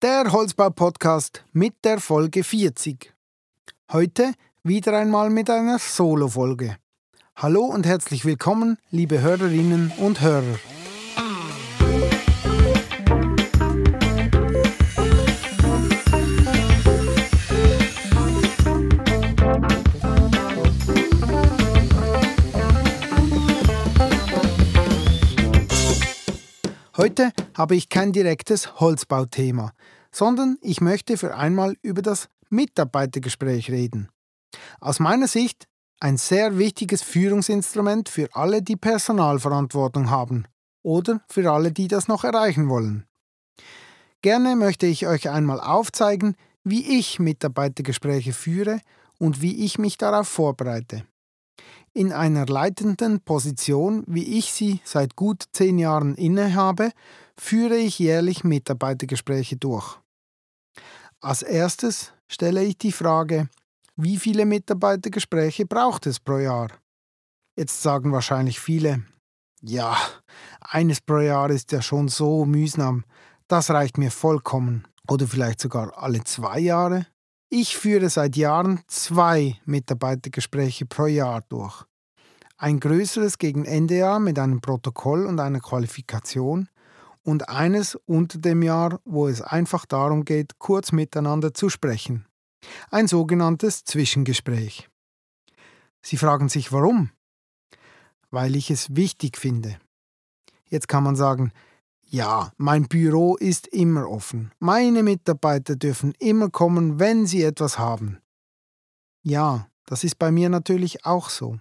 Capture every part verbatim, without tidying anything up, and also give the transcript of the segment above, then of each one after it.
Der Holzbau-Podcast mit der Folge vierzig. Heute wieder einmal mit einer Solo-Folge. Hallo und herzlich willkommen, liebe Hörerinnen und Hörer. Heute habe ich kein direktes Holzbauthema, sondern ich möchte für einmal über das Mitarbeitergespräch reden. Aus meiner Sicht ein sehr wichtiges Führungsinstrument für alle, die Personalverantwortung haben oder für alle, die das noch erreichen wollen. Gerne möchte ich euch einmal aufzeigen, wie ich Mitarbeitergespräche führe und wie ich mich darauf vorbereite. In einer leitenden Position, wie ich sie seit gut zehn Jahren innehabe, führe ich jährlich Mitarbeitergespräche durch. Als erstes stelle ich die Frage, wie viele Mitarbeitergespräche braucht es pro Jahr? Jetzt sagen wahrscheinlich viele, ja, eines pro Jahr ist ja schon so mühsam, das reicht mir vollkommen. Oder vielleicht sogar alle zwei Jahre. Ich führe seit Jahren zwei Mitarbeitergespräche pro Jahr durch. Ein größeres gegen Ende Jahr mit einem Protokoll und einer Qualifikation und eines unter dem Jahr, wo es einfach darum geht, kurz miteinander zu sprechen. Ein sogenanntes Zwischengespräch. Sie fragen sich, warum? Weil ich es wichtig finde. Jetzt kann man sagen, ja, mein Büro ist immer offen. Meine Mitarbeiter dürfen immer kommen, wenn sie etwas haben. Ja, das ist bei mir natürlich auch so.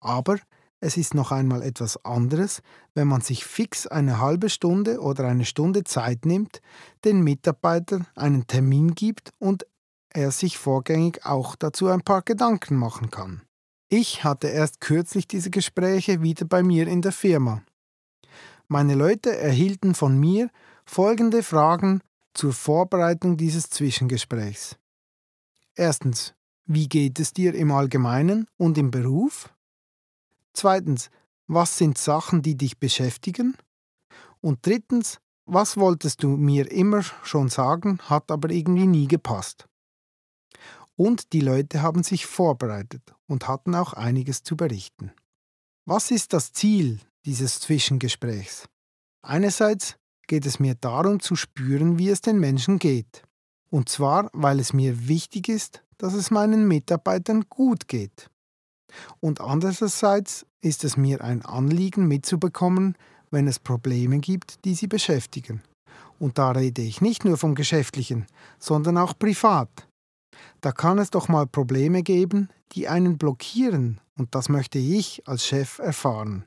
Aber es ist noch einmal etwas anderes, wenn man sich fix eine halbe Stunde oder eine Stunde Zeit nimmt, den Mitarbeitern einen Termin gibt und er sich vorgängig auch dazu ein paar Gedanken machen kann. Ich hatte erst kürzlich diese Gespräche wieder bei mir in der Firma. Meine Leute erhielten von mir folgende Fragen zur Vorbereitung dieses Zwischengesprächs. Erstens, wie geht es dir im Allgemeinen und im Beruf? Zweitens, was sind Sachen, die dich beschäftigen? Und drittens, was wolltest du mir immer schon sagen, hat aber irgendwie nie gepasst? Und die Leute haben sich vorbereitet und hatten auch einiges zu berichten. Was ist das Ziel dieses Zwischengesprächs? Einerseits geht es mir darum zu spüren, wie es den Menschen geht. Und zwar, weil es mir wichtig ist, dass es meinen Mitarbeitern gut geht. Und andererseits ist es mir ein Anliegen mitzubekommen, wenn es Probleme gibt, die sie beschäftigen. Und da rede ich nicht nur vom Geschäftlichen, sondern auch privat. Da kann es doch mal Probleme geben, die einen blockieren, und das möchte ich als Chef erfahren,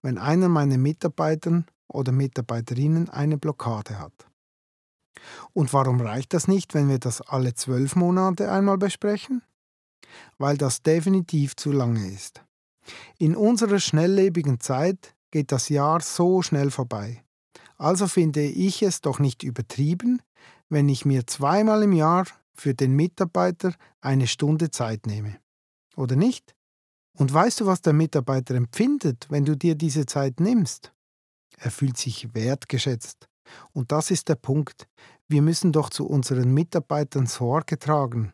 wenn einer meiner Mitarbeitern oder Mitarbeiterinnen eine Blockade hat. Und warum reicht das nicht, wenn wir das alle zwölf Monate einmal besprechen? Weil das definitiv zu lange ist. In unserer schnelllebigen Zeit geht das Jahr so schnell vorbei. Also finde ich es doch nicht übertrieben, wenn ich mir zweimal im Jahr für den Mitarbeiter eine Stunde Zeit nehme. Oder nicht? Und weißt du, was der Mitarbeiter empfindet, wenn du dir diese Zeit nimmst? Er fühlt sich wertgeschätzt. Und das ist der Punkt. Wir müssen doch zu unseren Mitarbeitern Sorge tragen.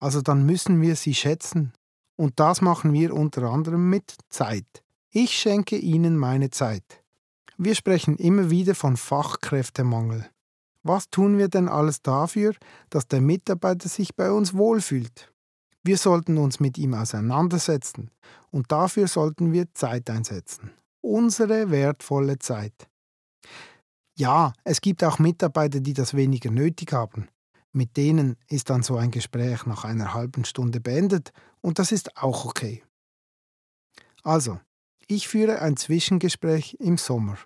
Also dann müssen wir sie schätzen. Und das machen wir unter anderem mit Zeit. Ich schenke ihnen meine Zeit. Wir sprechen immer wieder von Fachkräftemangel. Was tun wir denn alles dafür, dass der Mitarbeiter sich bei uns wohlfühlt? Wir sollten uns mit ihm auseinandersetzen und dafür sollten wir Zeit einsetzen. Unsere wertvolle Zeit. Ja, es gibt auch Mitarbeiter, die das weniger nötig haben. Mit denen ist dann so ein Gespräch nach einer halben Stunde beendet und das ist auch okay. Also, ich führe ein Zwischengespräch im Sommer.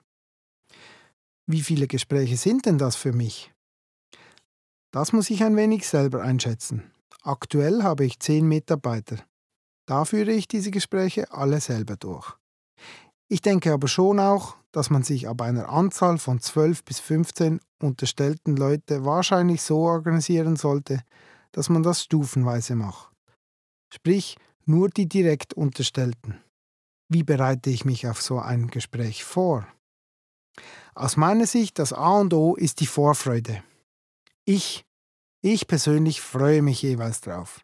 Wie viele Gespräche sind denn das für mich? Das muss ich ein wenig selber einschätzen. Aktuell habe ich zehn Mitarbeiter. Da führe ich diese Gespräche alle selber durch. Ich denke aber schon auch, dass man sich ab einer Anzahl von zwölf bis fünfzehn unterstellten Leute wahrscheinlich so organisieren sollte, dass man das stufenweise macht. Sprich, nur die direkt Unterstellten. Wie bereite ich mich auf so ein Gespräch vor? Aus meiner Sicht das A und O ist die Vorfreude. Ich, ich persönlich freue mich jeweils drauf.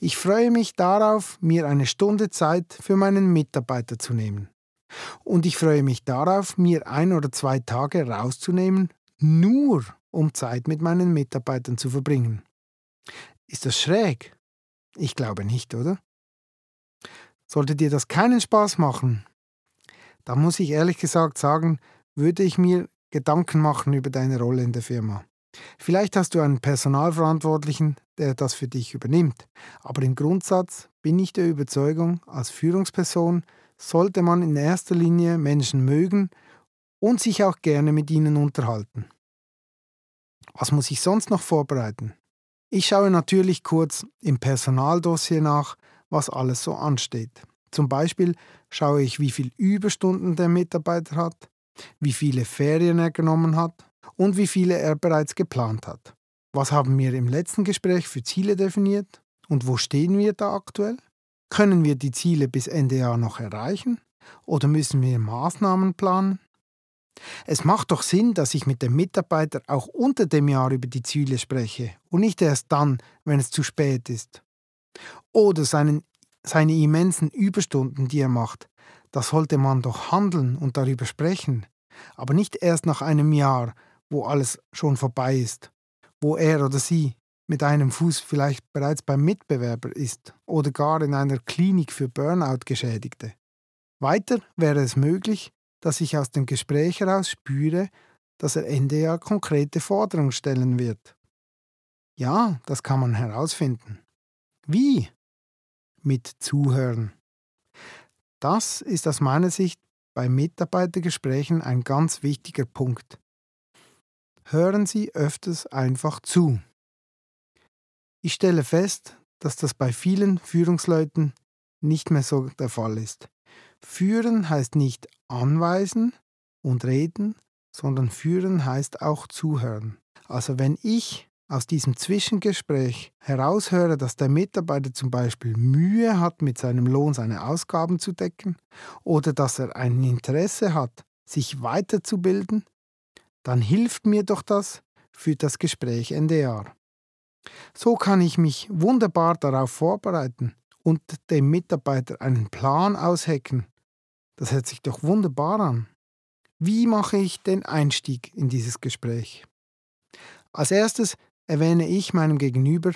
Ich freue mich darauf, mir eine Stunde Zeit für meinen Mitarbeiter zu nehmen. Und ich freue mich darauf, mir ein oder zwei Tage rauszunehmen, nur um Zeit mit meinen Mitarbeitern zu verbringen. Ist das schräg? Ich glaube nicht, oder? Sollte dir das keinen Spaß machen? Da muss ich ehrlich gesagt sagen, würde ich mir Gedanken machen über deine Rolle in der Firma. Vielleicht hast du einen Personalverantwortlichen, der das für dich übernimmt. Aber im Grundsatz bin ich der Überzeugung, als Führungsperson sollte man in erster Linie Menschen mögen und sich auch gerne mit ihnen unterhalten. Was muss ich sonst noch vorbereiten? Ich schaue natürlich kurz im Personaldossier nach, was alles so ansteht. Zum Beispiel schaue ich, wie viele Überstunden der Mitarbeiter hat, wie viele Ferien er genommen hat und wie viele er bereits geplant hat. Was haben wir im letzten Gespräch für Ziele definiert und wo stehen wir da aktuell? Können wir die Ziele bis Ende Jahr noch erreichen oder müssen wir Maßnahmen planen? Es macht doch Sinn, dass ich mit dem Mitarbeiter auch unter dem Jahr über die Ziele spreche und nicht erst dann, wenn es zu spät ist. Oder seinen, seine immensen Überstunden, die er macht, da sollte man doch handeln und darüber sprechen, aber nicht erst nach einem Jahr, wo alles schon vorbei ist, wo er oder sie mit einem Fuß vielleicht bereits beim Mitbewerber ist oder gar in einer Klinik für Burnout-Geschädigte. Weiter wäre es möglich, dass ich aus dem Gespräch heraus spüre, dass er Ende Jahr konkrete Forderungen stellen wird. Ja, das kann man herausfinden. Wie? Mit Zuhören. Das ist aus meiner Sicht bei Mitarbeitergesprächen ein ganz wichtiger Punkt. Hören Sie öfters einfach zu. Ich stelle fest, dass das bei vielen Führungsleuten nicht mehr so der Fall ist. Führen heißt nicht anweisen und reden, sondern führen heißt auch zuhören. Also wenn ich aus diesem Zwischengespräch heraushöre, dass der Mitarbeiter zum Beispiel Mühe hat, mit seinem Lohn seine Ausgaben zu decken oder dass er ein Interesse hat, sich weiterzubilden, dann hilft mir doch das für das Gespräch Ende Jahr. So kann ich mich wunderbar darauf vorbereiten und dem Mitarbeiter einen Plan aushecken. Das hört sich doch wunderbar an. Wie mache ich den Einstieg in dieses Gespräch? Als erstes erwähne ich meinem Gegenüber,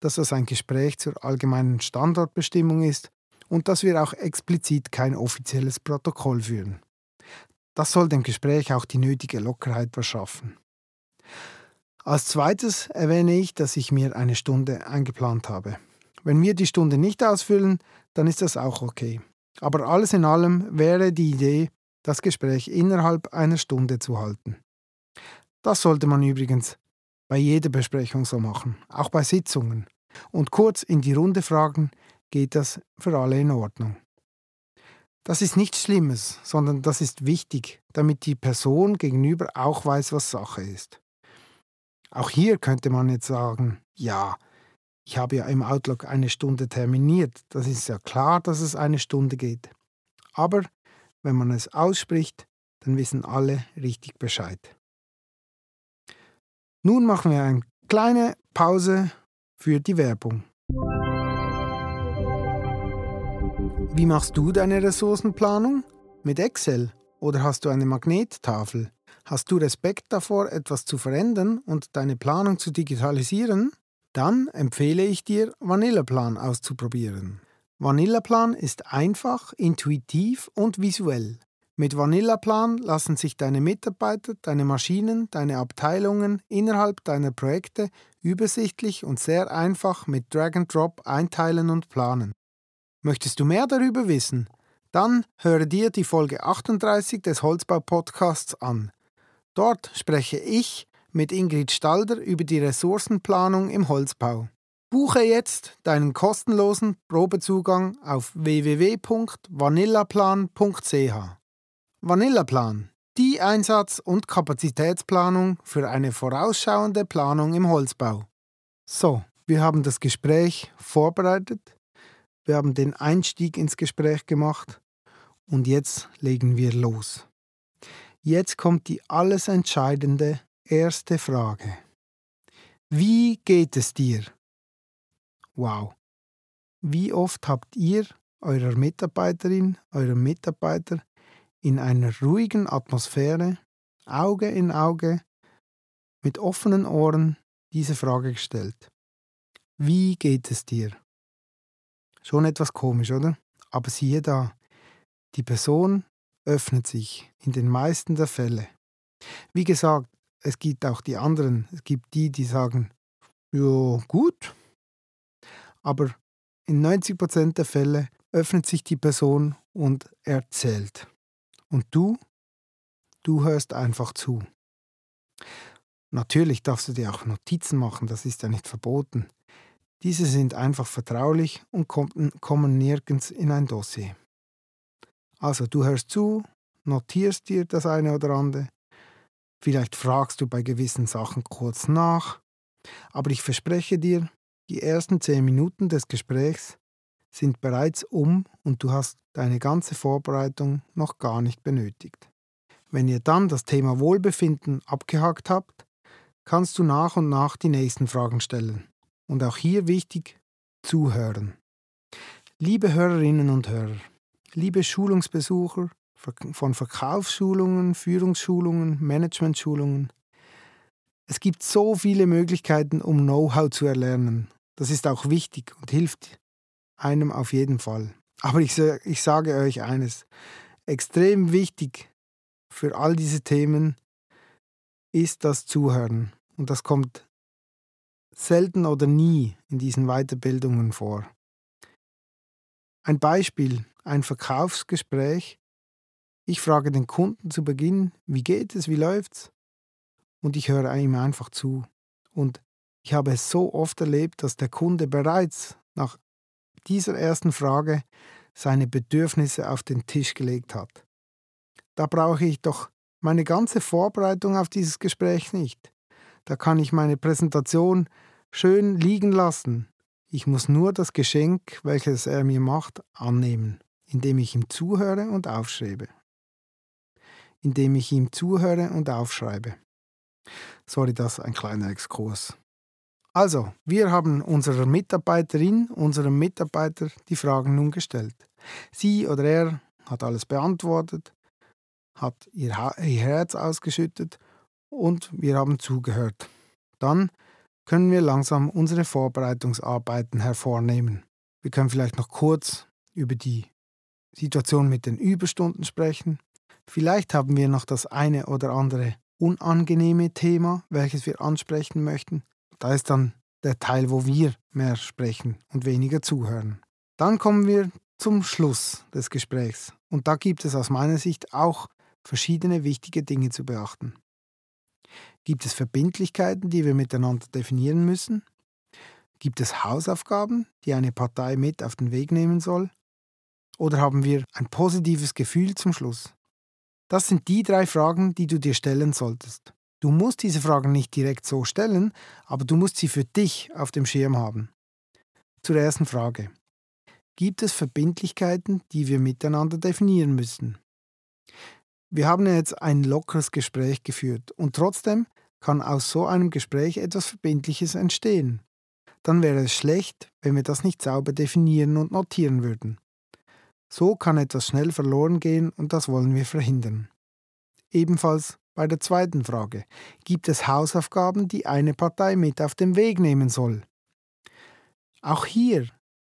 dass das ein Gespräch zur allgemeinen Standortbestimmung ist und dass wir auch explizit kein offizielles Protokoll führen. Das soll dem Gespräch auch die nötige Lockerheit verschaffen. Als zweites erwähne ich, dass ich mir eine Stunde eingeplant habe. Wenn wir die Stunde nicht ausfüllen, dann ist das auch okay. Aber alles in allem wäre die Idee, das Gespräch innerhalb einer Stunde zu halten. Das sollte man übrigens bei jeder Besprechung so machen, auch bei Sitzungen. Und kurz in die Runde fragen, geht das für alle in Ordnung. Das ist nichts Schlimmes, sondern das ist wichtig, damit die Person gegenüber auch weiß, was Sache ist. Auch hier könnte man jetzt sagen, ja, ich habe ja im Outlook eine Stunde terminiert. Das ist ja klar, dass es eine Stunde geht. Aber wenn man es ausspricht, dann wissen alle richtig Bescheid. Nun machen wir eine kleine Pause für die Werbung. Wie machst du deine Ressourcenplanung? Mit Excel? Oder hast du eine Magnettafel? Hast du Respekt davor, etwas zu verändern und deine Planung zu digitalisieren? Dann empfehle ich dir, Vanillaplan auszuprobieren. Vanillaplan ist einfach, intuitiv und visuell. Mit Vanillaplan lassen sich deine Mitarbeiter, deine Maschinen, deine Abteilungen innerhalb deiner Projekte übersichtlich und sehr einfach mit Drag and Drop einteilen und planen. Möchtest du mehr darüber wissen? Dann höre dir die Folge achtunddreißig des Holzbau-Podcasts an. Dort spreche ich mit Ingrid Stalder über die Ressourcenplanung im Holzbau. Buche jetzt deinen kostenlosen Probezugang auf w w w punkt vanillaplan punkt c h. Vanillaplan, die Einsatz- und Kapazitätsplanung für eine vorausschauende Planung im Holzbau. So, wir haben das Gespräch vorbereitet. Wir haben den Einstieg ins Gespräch gemacht und jetzt legen wir los. Jetzt kommt die alles entscheidende erste Frage. Wie geht es dir? Wow! Wie oft habt ihr eurer Mitarbeiterin, eurem Mitarbeiter in einer ruhigen Atmosphäre, Auge in Auge, mit offenen Ohren diese Frage gestellt? Wie geht es dir? Schon etwas komisch, oder? Aber siehe da, die Person öffnet sich in den meisten der Fälle. Wie gesagt, es gibt auch die anderen. Es gibt die, die sagen, ja, gut. Aber in neunzig Prozent der Fälle öffnet sich die Person und erzählt. Und du? Du hörst einfach zu. Natürlich darfst du dir auch Notizen machen, das ist ja nicht verboten. Diese sind einfach vertraulich und kommen nirgends in ein Dossier. Also du hörst zu, notierst dir das eine oder andere. Vielleicht fragst du bei gewissen Sachen kurz nach, aber ich verspreche dir, die ersten zehn Minuten des Gesprächs sind bereits um und du hast deine ganze Vorbereitung noch gar nicht benötigt. Wenn ihr dann das Thema Wohlbefinden abgehakt habt, kannst du nach und nach die nächsten Fragen stellen. Und auch hier wichtig, zuhören. Liebe Hörerinnen und Hörer, liebe Schulungsbesucher, von Verkaufsschulungen, Führungsschulungen, Managementschulungen. Es gibt so viele Möglichkeiten, um Know-how zu erlernen. Das ist auch wichtig und hilft einem auf jeden Fall. Aber ich, ich sage euch eines, extrem wichtig für all diese Themen ist das Zuhören. Und das kommt selten oder nie in diesen Weiterbildungen vor. Ein Beispiel, ein Verkaufsgespräch. Ich frage den Kunden zu Beginn, wie geht es, wie läuft's? Und ich höre ihm einfach zu. Und ich habe es so oft erlebt, dass der Kunde bereits nach dieser ersten Frage seine Bedürfnisse auf den Tisch gelegt hat. Da brauche ich doch meine ganze Vorbereitung auf dieses Gespräch nicht. Da kann ich meine Präsentation schön liegen lassen. Ich muss nur das Geschenk, welches er mir macht, annehmen, indem ich ihm zuhöre und aufschreibe. indem ich ihm zuhöre und aufschreibe. Sorry, das ist ein kleiner Exkurs. Also, wir haben unserer Mitarbeiterin, unserem Mitarbeiter die Fragen nun gestellt. Sie oder er hat alles beantwortet, hat ihr, ihr Herz ausgeschüttet und wir haben zugehört. Dann können wir langsam unsere Vorbereitungsarbeiten hervornehmen. Wir können vielleicht noch kurz über die Situation mit den Überstunden sprechen. Vielleicht haben wir noch das eine oder andere unangenehme Thema, welches wir ansprechen möchten. Da ist dann der Teil, wo wir mehr sprechen und weniger zuhören. Dann kommen wir zum Schluss des Gesprächs. Und da gibt es aus meiner Sicht auch verschiedene wichtige Dinge zu beachten. Gibt es Verbindlichkeiten, die wir miteinander definieren müssen? Gibt es Hausaufgaben, die eine Partei mit auf den Weg nehmen soll? Oder haben wir ein positives Gefühl zum Schluss? Das sind die drei Fragen, die du dir stellen solltest. Du musst diese Fragen nicht direkt so stellen, aber du musst sie für dich auf dem Schirm haben. Zur ersten Frage. Gibt es Verbindlichkeiten, die wir miteinander definieren müssen? Wir haben jetzt ein lockeres Gespräch geführt und trotzdem kann aus so einem Gespräch etwas Verbindliches entstehen. Dann wäre es schlecht, wenn wir das nicht sauber definieren und notieren würden. So kann etwas schnell verloren gehen und das wollen wir verhindern. Ebenfalls bei der zweiten Frage. Gibt es Hausaufgaben, die eine Partei mit auf den Weg nehmen soll? Auch hier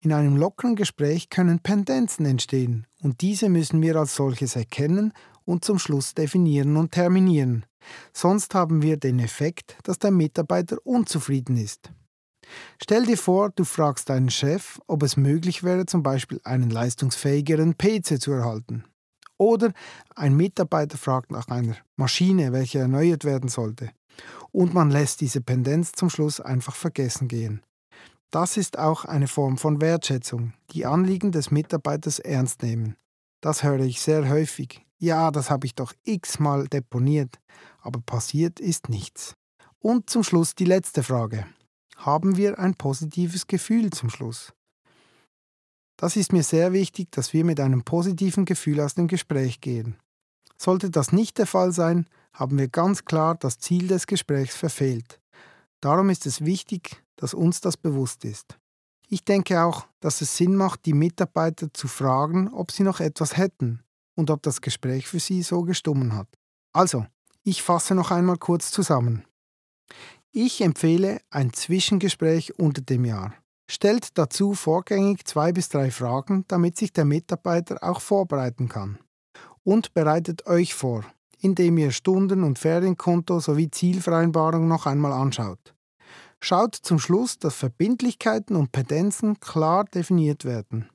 in einem lockeren Gespräch können Pendenzen entstehen und diese müssen wir als solches erkennen und zum Schluss definieren und terminieren. Sonst haben wir den Effekt, dass der Mitarbeiter unzufrieden ist. Stell dir vor, du fragst deinen Chef, ob es möglich wäre, zum Beispiel einen leistungsfähigeren P C zu erhalten. Oder ein Mitarbeiter fragt nach einer Maschine, welche erneuert werden sollte. Und man lässt diese Pendenz zum Schluss einfach vergessen gehen. Das ist auch eine Form von Wertschätzung, die Anliegen des Mitarbeiters ernst nehmen. Das höre ich sehr häufig. Ja, das habe ich doch x-mal deponiert, aber passiert ist nichts. Und zum Schluss die letzte Frage. Haben wir ein positives Gefühl zum Schluss? Das ist mir sehr wichtig, dass wir mit einem positiven Gefühl aus dem Gespräch gehen. Sollte das nicht der Fall sein, haben wir ganz klar das Ziel des Gesprächs verfehlt. Darum ist es wichtig, dass uns das bewusst ist. Ich denke auch, dass es Sinn macht, die Mitarbeiter zu fragen, ob sie noch etwas hätten und ob das Gespräch für sie so gestummen hat. Also, ich fasse noch einmal kurz zusammen. Ich empfehle ein Zwischengespräch unter dem Jahr. Stellt dazu vorgängig zwei bis drei Fragen, damit sich der Mitarbeiter auch vorbereiten kann. Und bereitet euch vor, indem ihr Stunden- und Ferienkonto sowie Zielvereinbarung noch einmal anschaut. Schaut zum Schluss, dass Verbindlichkeiten und Pendenzen klar definiert werden.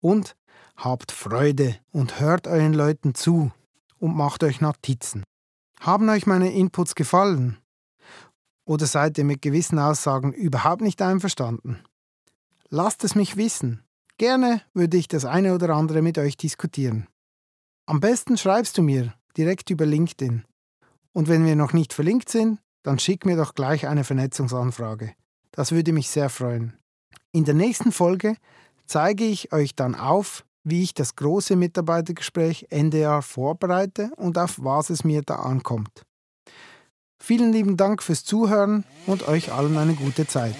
Und habt Freude und hört euren Leuten zu und macht euch Notizen. Haben euch meine Inputs gefallen? Oder seid ihr mit gewissen Aussagen überhaupt nicht einverstanden? Lasst es mich wissen. Gerne würde ich das eine oder andere mit euch diskutieren. Am besten schreibst du mir direkt über LinkedIn. Und wenn wir noch nicht verlinkt sind, dann schick mir doch gleich eine Vernetzungsanfrage. Das würde mich sehr freuen. In der nächsten Folge zeige ich euch dann auf, wie ich das große Mitarbeitergespräch Ende Jahr vorbereite und auf was es mir da ankommt. Vielen lieben Dank fürs Zuhören und euch allen eine gute Zeit.